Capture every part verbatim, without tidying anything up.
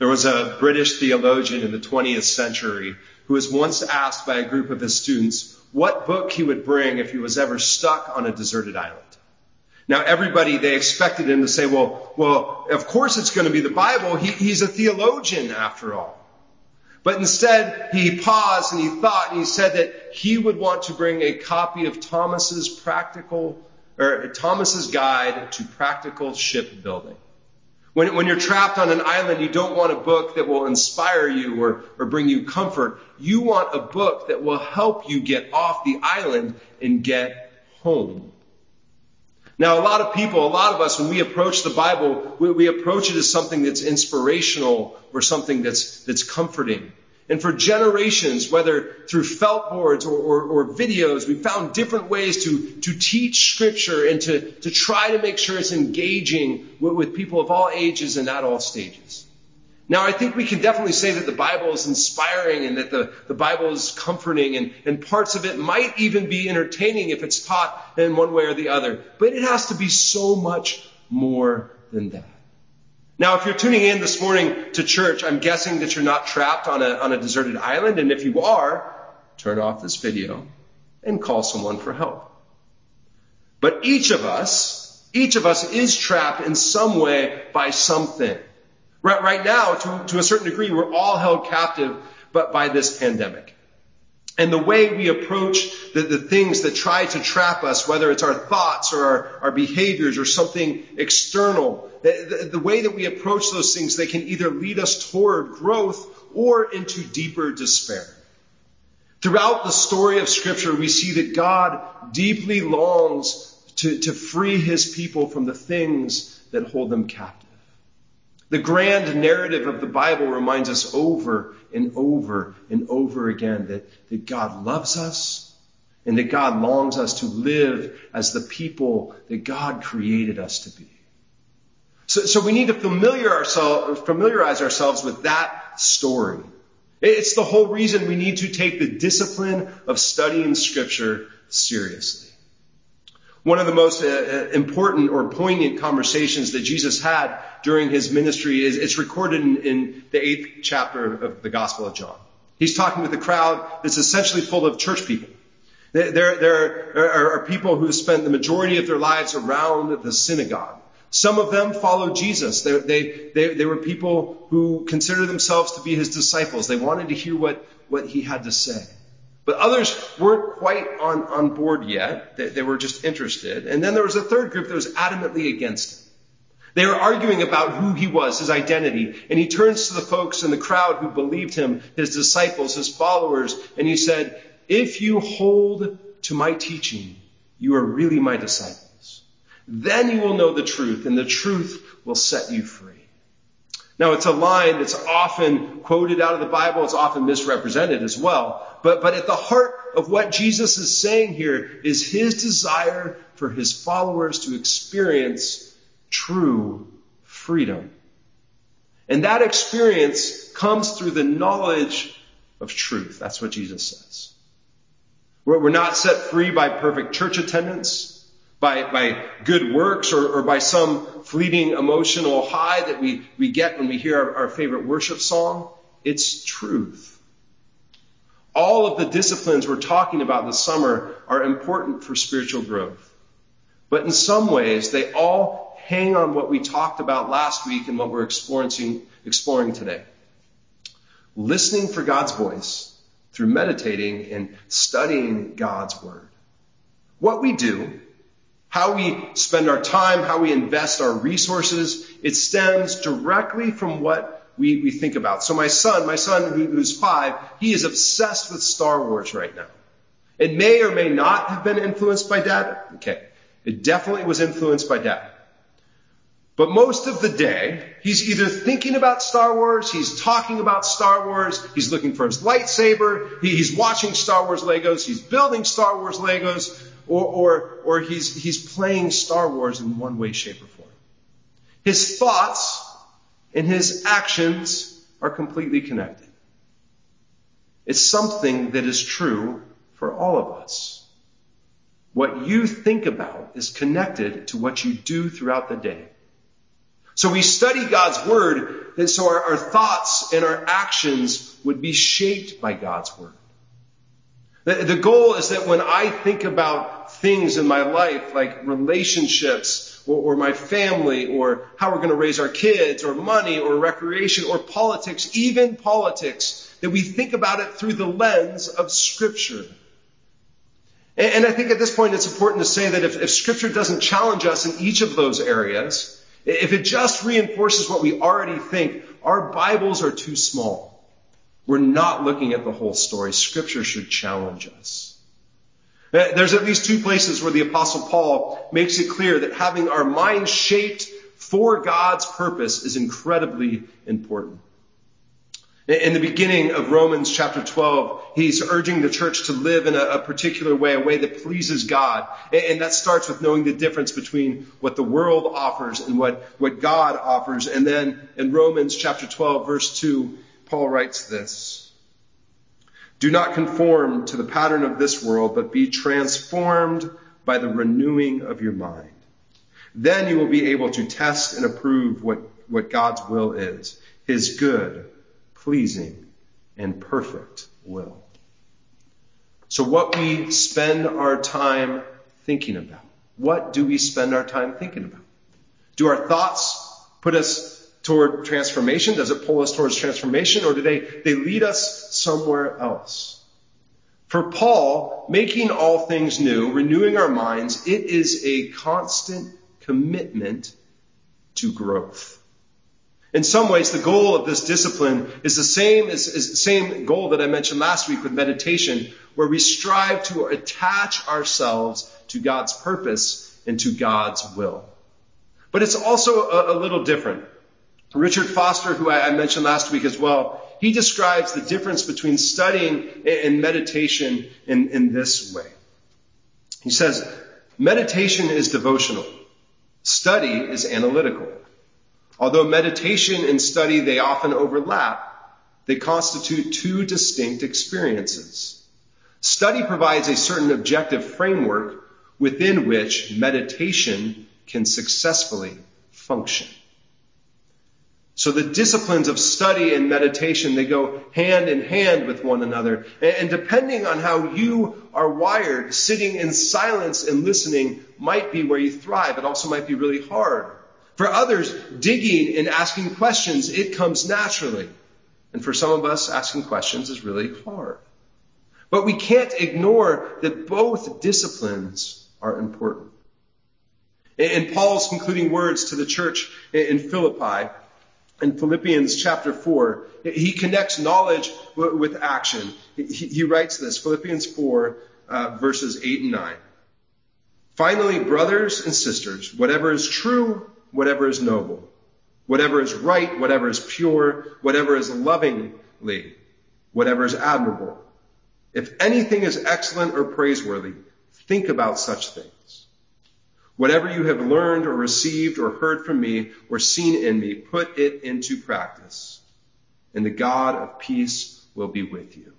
There was a British theologian in the twentieth century who was once asked by a group of his students what book he would bring if he was ever stuck on a deserted island. Now, everybody, they expected him to say, well, well, of course it's going to be the Bible. He, he's a theologian after all. But instead, he paused and he thought and he said that he would want to bring a copy of Thomas's practical or Thomas's guide to practical shipbuilding. When, when you're trapped on an island, you don't want a book that will inspire you or, or bring you comfort. You want a book that will help you get off the island and get home. Now, a lot of people, a lot of us, when we approach the Bible, we, we approach it as something that's inspirational or something that's that's comforting. And for generations, whether through felt boards or, or, or videos, we found different ways to, to teach Scripture and to, to try to make sure it's engaging with, with people of all ages and at all stages. Now, I think we can definitely say that the Bible is inspiring and that the, the Bible is comforting, and, and parts of it might even be entertaining if it's taught in one way or the other. But it has to be so much more than that. Now, if you're tuning in this morning to church, I'm guessing that you're not trapped on a, on a deserted island. And if you are, turn off this video and call someone for help. But each of us, each of us is trapped in some way by something. Right, right now, to, to a certain degree, we're all held captive but by this pandemic. And the way we approach the, the things that try to trap us, whether it's our thoughts or our, our behaviors or something external, the, the, the way that we approach those things, they can either lead us toward growth or into deeper despair. Throughout the story of Scripture, we see that God deeply longs to, to free his people from the things that hold them captive. The grand narrative of the Bible reminds us over and over and over again that, that God loves us and that God longs us to live as the people that God created us to be. So, so we need to familiar ourselves, familiarize ourselves with that story. It's the whole reason we need to take the discipline of studying Scripture seriously. One of the most uh, important or poignant conversations that Jesus had during his ministry is it's recorded in, in the eighth chapter of the Gospel of John. He's talking with a crowd that's essentially full of church people. There, there are people who spend the majority of their lives around the synagogue. Some of them followed Jesus. They, they, they, they were people who considered themselves to be his disciples. They wanted to hear what, what he had to say. But others weren't quite on, on board yet. They, they were just interested. And then there was a third group that was adamantly against him. They were arguing about who he was, his identity. And he turns to the folks in the crowd who believed him, his disciples, his followers, and he said, "If you hold to my teaching, you are really my disciples. Then you will know the truth, and the truth will set you free." Now, it's a line that's often quoted out of the Bible. It's often misrepresented as well. But, but at the heart of what Jesus is saying here is his desire for his followers to experience true freedom. And that experience comes through the knowledge of truth. That's what Jesus says. We're, we're not set free by perfect church attendance, by by good works, or, or by some fleeting emotional high that we, we get when we hear our, our favorite worship song. It's truth. All of the disciplines we're talking about this summer are important for spiritual growth. But in some ways, they all hang on what we talked about last week and what we're exploring, exploring today. Listening for God's voice through meditating and studying God's word. What we do, how we spend our time, how we invest our resources, it stems directly from what we, we think about. So my son, my son who, who's five, he is obsessed with Star Wars right now. It may or may not have been influenced by dad. Okay, it definitely was influenced by dad. But most of the day, he's either thinking about Star Wars, he's talking about Star Wars, he's looking for his lightsaber, he, he's watching Star Wars Legos, he's building Star Wars Legos, Or, or, or he's, he's playing Star Wars in one way, shape, or form. His thoughts and his actions are completely connected. It's something that is true for all of us. What you think about is connected to what you do throughout the day. So we study God's word And so our, our thoughts and our actions would be shaped by God's word. The, the goal is that when I think about things in my life, like relationships or, or my family or how we're going to raise our kids or money or recreation or politics, even politics, that we think about it through the lens of Scripture. And, and I think at this point it's important to say that if, if Scripture doesn't challenge us in each of those areas, if it just reinforces what we already think, our Bibles are too small. We're not looking at the whole story. Scripture should challenge us. There's at least two places where the Apostle Paul makes it clear that having our mind shaped for God's purpose is incredibly important. In the beginning of Romans chapter twelve, he's urging the church to live in a, a particular way, a way that pleases God. And, and that starts with knowing the difference between what the world offers and what, what God offers. And then in Romans chapter twelve, verse two, Paul writes this. Do not conform to the pattern of this world, but be transformed by the renewing of your mind. Then you will be able to test and approve what, what God's will is, his good, pleasing, and perfect will. So what we spend our time thinking about. What do we spend our time thinking about? Do our thoughts put us toward transformation? Does it pull us towards transformation? Or do they, they lead us somewhere else? For Paul, making all things new, renewing our minds, it is a constant commitment to growth. In some ways, the goal of this discipline is the same as, is the same goal that I mentioned last week with meditation, where we strive to attach ourselves to God's purpose and to God's will. But it's also a, a little different. Richard Foster, who I, I mentioned last week as well, he describes the difference between studying and, and meditation in, in this way. He says, meditation is devotional. Study is analytical. Although meditation and study, they often overlap, they constitute two distinct experiences. Study provides a certain objective framework within which meditation can successfully function. So the disciplines of study and meditation, they go hand in hand with one another. And depending on how you are wired, sitting in silence and listening might be where you thrive. It also might be really hard. For others, digging and asking questions, it comes naturally. And for some of us, asking questions is really hard. But we can't ignore that both disciplines are important. In Paul's concluding words to the church in Philippi, in Philippians chapter four, he connects knowledge with action. He writes this, Philippians four, uh, verses eight and nine. Finally, brothers and sisters, whatever is true, whatever is noble, whatever is right, whatever is pure, whatever is lovingly, whatever is admirable. If anything is excellent or praiseworthy, think about such things. Whatever you have learned or received or heard from me or seen in me, put it into practice, and the God of peace will be with you.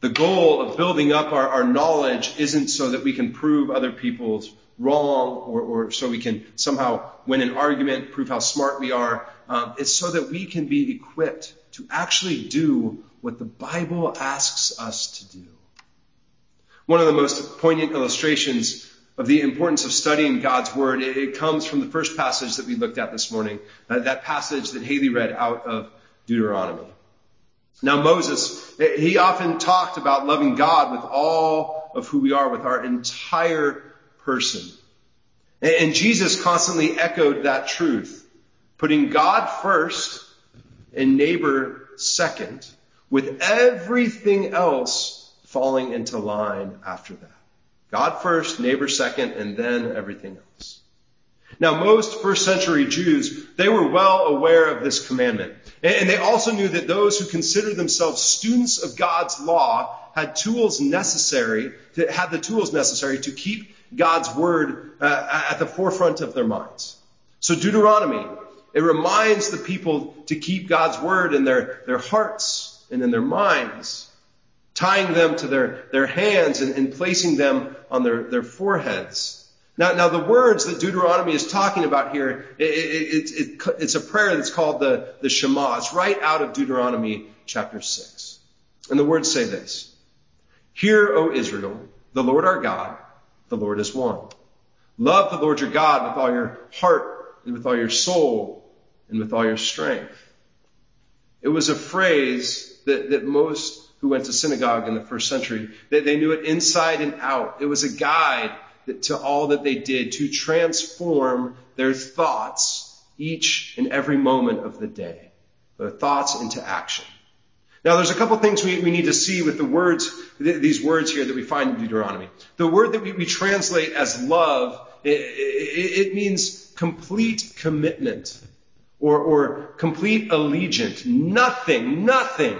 The goal of building up our, our knowledge isn't so that we can prove other people's wrong or, or so we can somehow win an argument, prove how smart we are. Um, it's so that we can be equipped to actually do what the Bible asks us to do. One of the most poignant illustrations of the importance of studying God's word, it, it comes from the first passage that we looked at this morning, uh, that passage that Haley read out of Deuteronomy. Now, Moses, he often talked about loving God with all of who we are, with our entire person. And Jesus constantly echoed that truth, putting God first and neighbor second, with everything else falling into line after that. God first, neighbor second, and then everything else. Now, most first century Jews, they were well aware of this commandment. And they also knew that those who considered themselves students of God's law had tools necessary, to, had the tools necessary to keep God's word uh, at the forefront of their minds. So Deuteronomy, it reminds the people to keep God's word in their, their hearts and in their minds, tying them to their, their hands and, and placing them on their, their foreheads. Now, now the words that Deuteronomy is talking about here, it, it, it, it, it's a prayer that's called the, the Shema. It's right out of Deuteronomy chapter six. And the words say this: Hear, O Israel, the Lord our God, the Lord is one. Love the Lord your God with all your heart and with all your soul and with all your strength. It was a phrase that, that most who went to synagogue in the first century, that they knew it inside and out. It was a guide to all that they did, to transform their thoughts each and every moment of the day, their thoughts into action. Now, there's a couple things we, we need to see with the words, th- these words here that we find in Deuteronomy. The word that we, we translate as love, it, it, it means complete commitment or, or complete allegiance. Nothing, nothing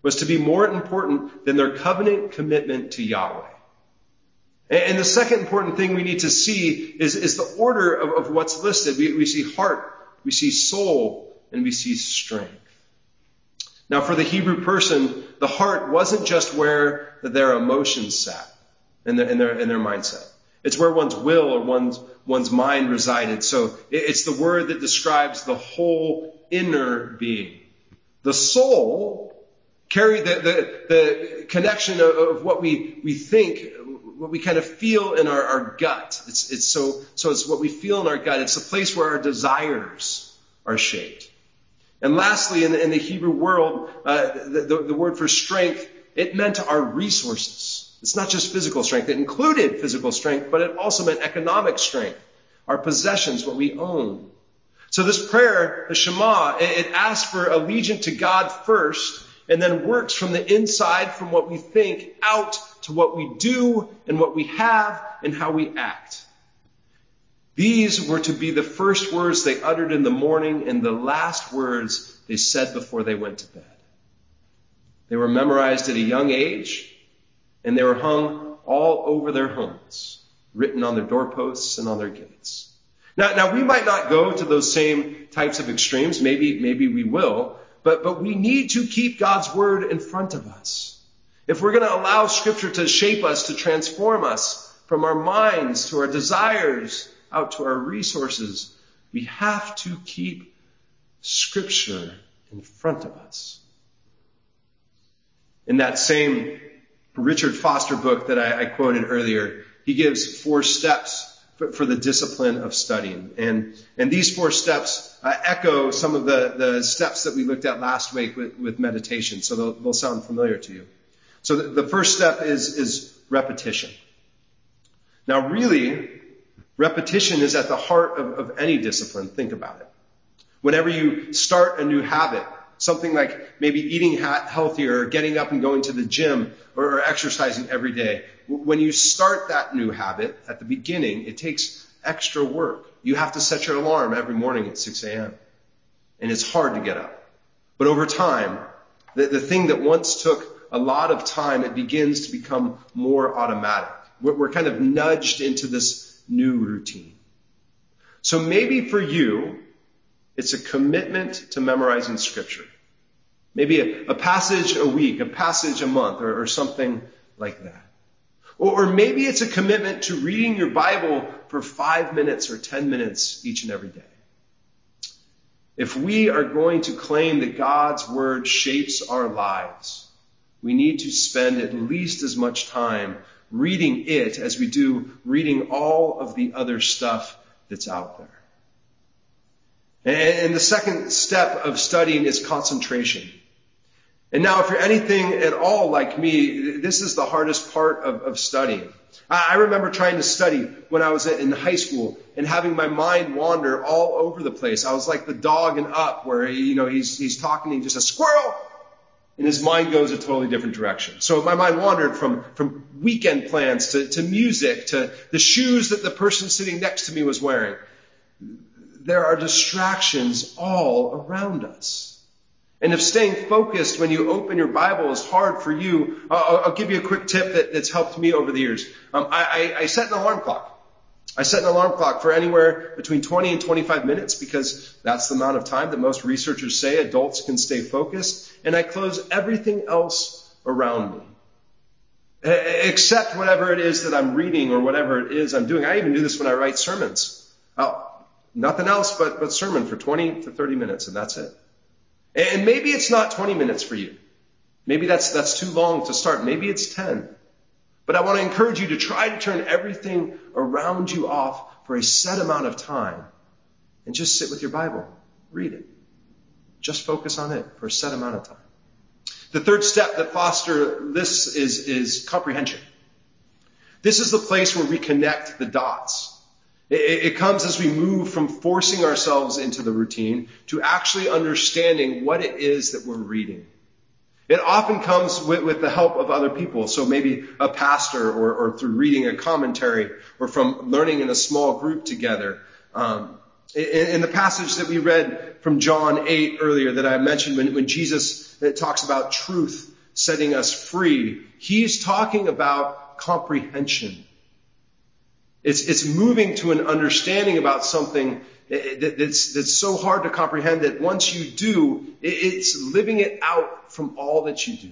was to be more important than their covenant commitment to Yahweh. And the second important thing we need to see is, is the order of, of what's listed. We, we see heart, we see soul, and we see strength. Now, for the Hebrew person, the heart wasn't just where their emotions sat and their, and their, and their mindset. It's where one's will or one's, one's mind resided. So it's the word that describes the whole inner being. The soul carried the, the, the connection of, of what we, we think, what we kind of feel in our, our gut. It's, it's so, so it's what we feel in our gut. It's the place where our desires are shaped. And lastly, in the, in the Hebrew world, uh, the, the, the word for strength, it meant our resources. It's not just physical strength. It included physical strength, but it also meant economic strength, our possessions, what we own. So this prayer, the Shema, it, it asks for allegiance to God first, and then works from the inside, from what we think, out to what we do and what we have and how we act. These were to be the first words they uttered in the morning and the last words they said before they went to bed. They were memorized at a young age, and they were hung all over their homes, written on their doorposts and on their gates. Now, now we might not go to those same types of extremes. Maybe, maybe we will. But, but we need to keep God's word in front of us. If we're going to allow Scripture to shape us, to transform us from our minds to our desires, out to our resources, we have to keep Scripture in front of us. In that same Richard Foster book that I, I quoted earlier, he gives four steps for, for the discipline of studying. And, and these four steps uh, echo some of the, the steps that we looked at last week with, with meditation, so they'll, they'll sound familiar to you. So the, the first step is, is repetition. Now, really, repetition is at the heart of, of any discipline. Think about it. Whenever you start a new habit, something like maybe eating ha- healthier or getting up and going to the gym or, or exercising every day, when you start that new habit at the beginning, it takes extra work. You have to set your alarm every morning at six a.m. and it's hard to get up. But over time, the, the thing that once took a lot of time, it begins to become more automatic. We're, we're kind of nudged into this new routine. So maybe for you, it's a commitment to memorizing Scripture. Maybe a, a passage a week, a passage a month, or, or something like that. Or, or maybe it's a commitment to reading your Bible for five minutes or ten minutes each and every day. If we are going to claim that God's Word shapes our lives, we need to spend at least as much time reading it as we do reading all of the other stuff that's out there. And the second step of studying is concentration. And now, if you're anything at all like me, this is the hardest part of, of studying. I remember trying to study when I was in high school and having my mind wander all over the place. I was like the dog in Up, where you know he's he's talking and he just says, squirrel! And his mind goes a totally different direction. So my mind wandered from, from weekend plans to, to music to the shoes that the person sitting next to me was wearing. There are distractions all around us. And if staying focused when you open your Bible is hard for you, I'll, I'll give you a quick tip that, that's helped me over the years. Um, I, I, I set an alarm clock. I set an alarm clock for anywhere between twenty and twenty-five minutes because that's the amount of time that most researchers say adults can stay focused. And I close everything else around me. Accept whatever it is that I'm reading or whatever it is I'm doing. I even do this when I write sermons. I'll, nothing else but, but sermon for twenty to thirty minutes, and that's it. And maybe it's not twenty minutes for you. Maybe that's that's too long to start. Maybe it's ten. But I want to encourage you to try to turn everything around you off for a set amount of time and just sit with your Bible. Read it. Just focus on it for a set amount of time. The third step that Foster lists is, is comprehension. This is the place where we connect the dots. It, it comes as we move from forcing ourselves into the routine to actually understanding what it is that we're reading. It often comes with, with the help of other people, so maybe a pastor or, or through reading a commentary or from learning in a small group together. Um, in, in the passage that we read from John eight earlier that I mentioned when, when Jesus talks about truth setting us free, he's talking about comprehension. It's, it's moving to an understanding about something That's, that's so hard to comprehend that once you do, it's living it out from all that you do.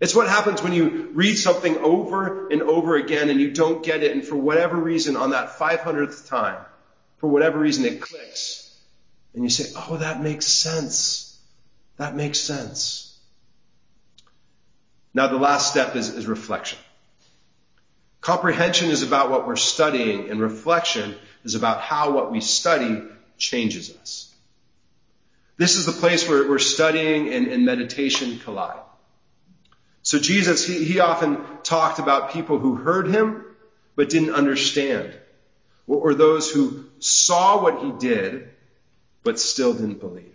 It's what happens when you read something over and over again and you don't get it. And for whatever reason, on that five hundredth time, for whatever reason, it clicks. And you say, oh, that makes sense. That makes sense. Now, the last step is, is reflection. Comprehension is about what we're studying, and reflection is about how what we study changes us. This is the place where, where studying and, and meditation collide. So Jesus, he, he often talked about people who heard him but didn't understand, or, or those who saw what he did but still didn't believe.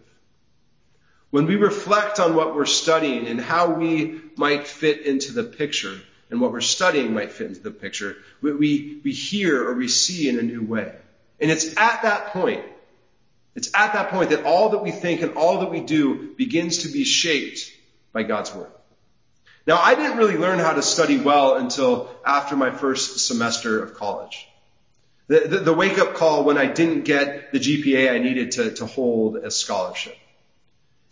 When we reflect on what we're studying and how we might fit into the picture, and what we're studying might fit into the picture, we, we we hear or we see in a new way. And it's at that point, it's at that point that all that we think and all that we do begins to be shaped by God's word. Now, I didn't really learn how to study well until after my first semester of college. The, the, the wake-up call when I didn't get the G P A I needed to, to hold a scholarship.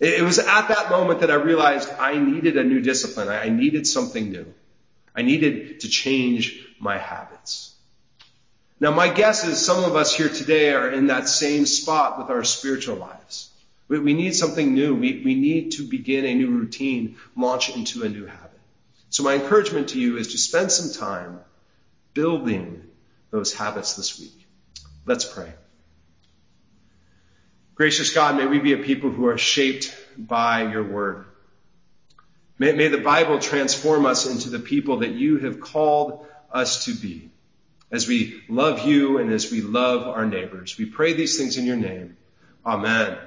It, it was at that moment that I realized I needed a new discipline. I, I needed something new. I needed to change my habits. Now, my guess is some of us here today are in that same spot with our spiritual lives. We, we need something new. We, we need to begin a new routine, launch into a new habit. So my encouragement to you is to spend some time building those habits this week. Let's pray. Gracious God, may we be a people who are shaped by your word. May, may the Bible transform us into the people that you have called us to be, as we love you and as we love our neighbors. We pray these things in your name. Amen.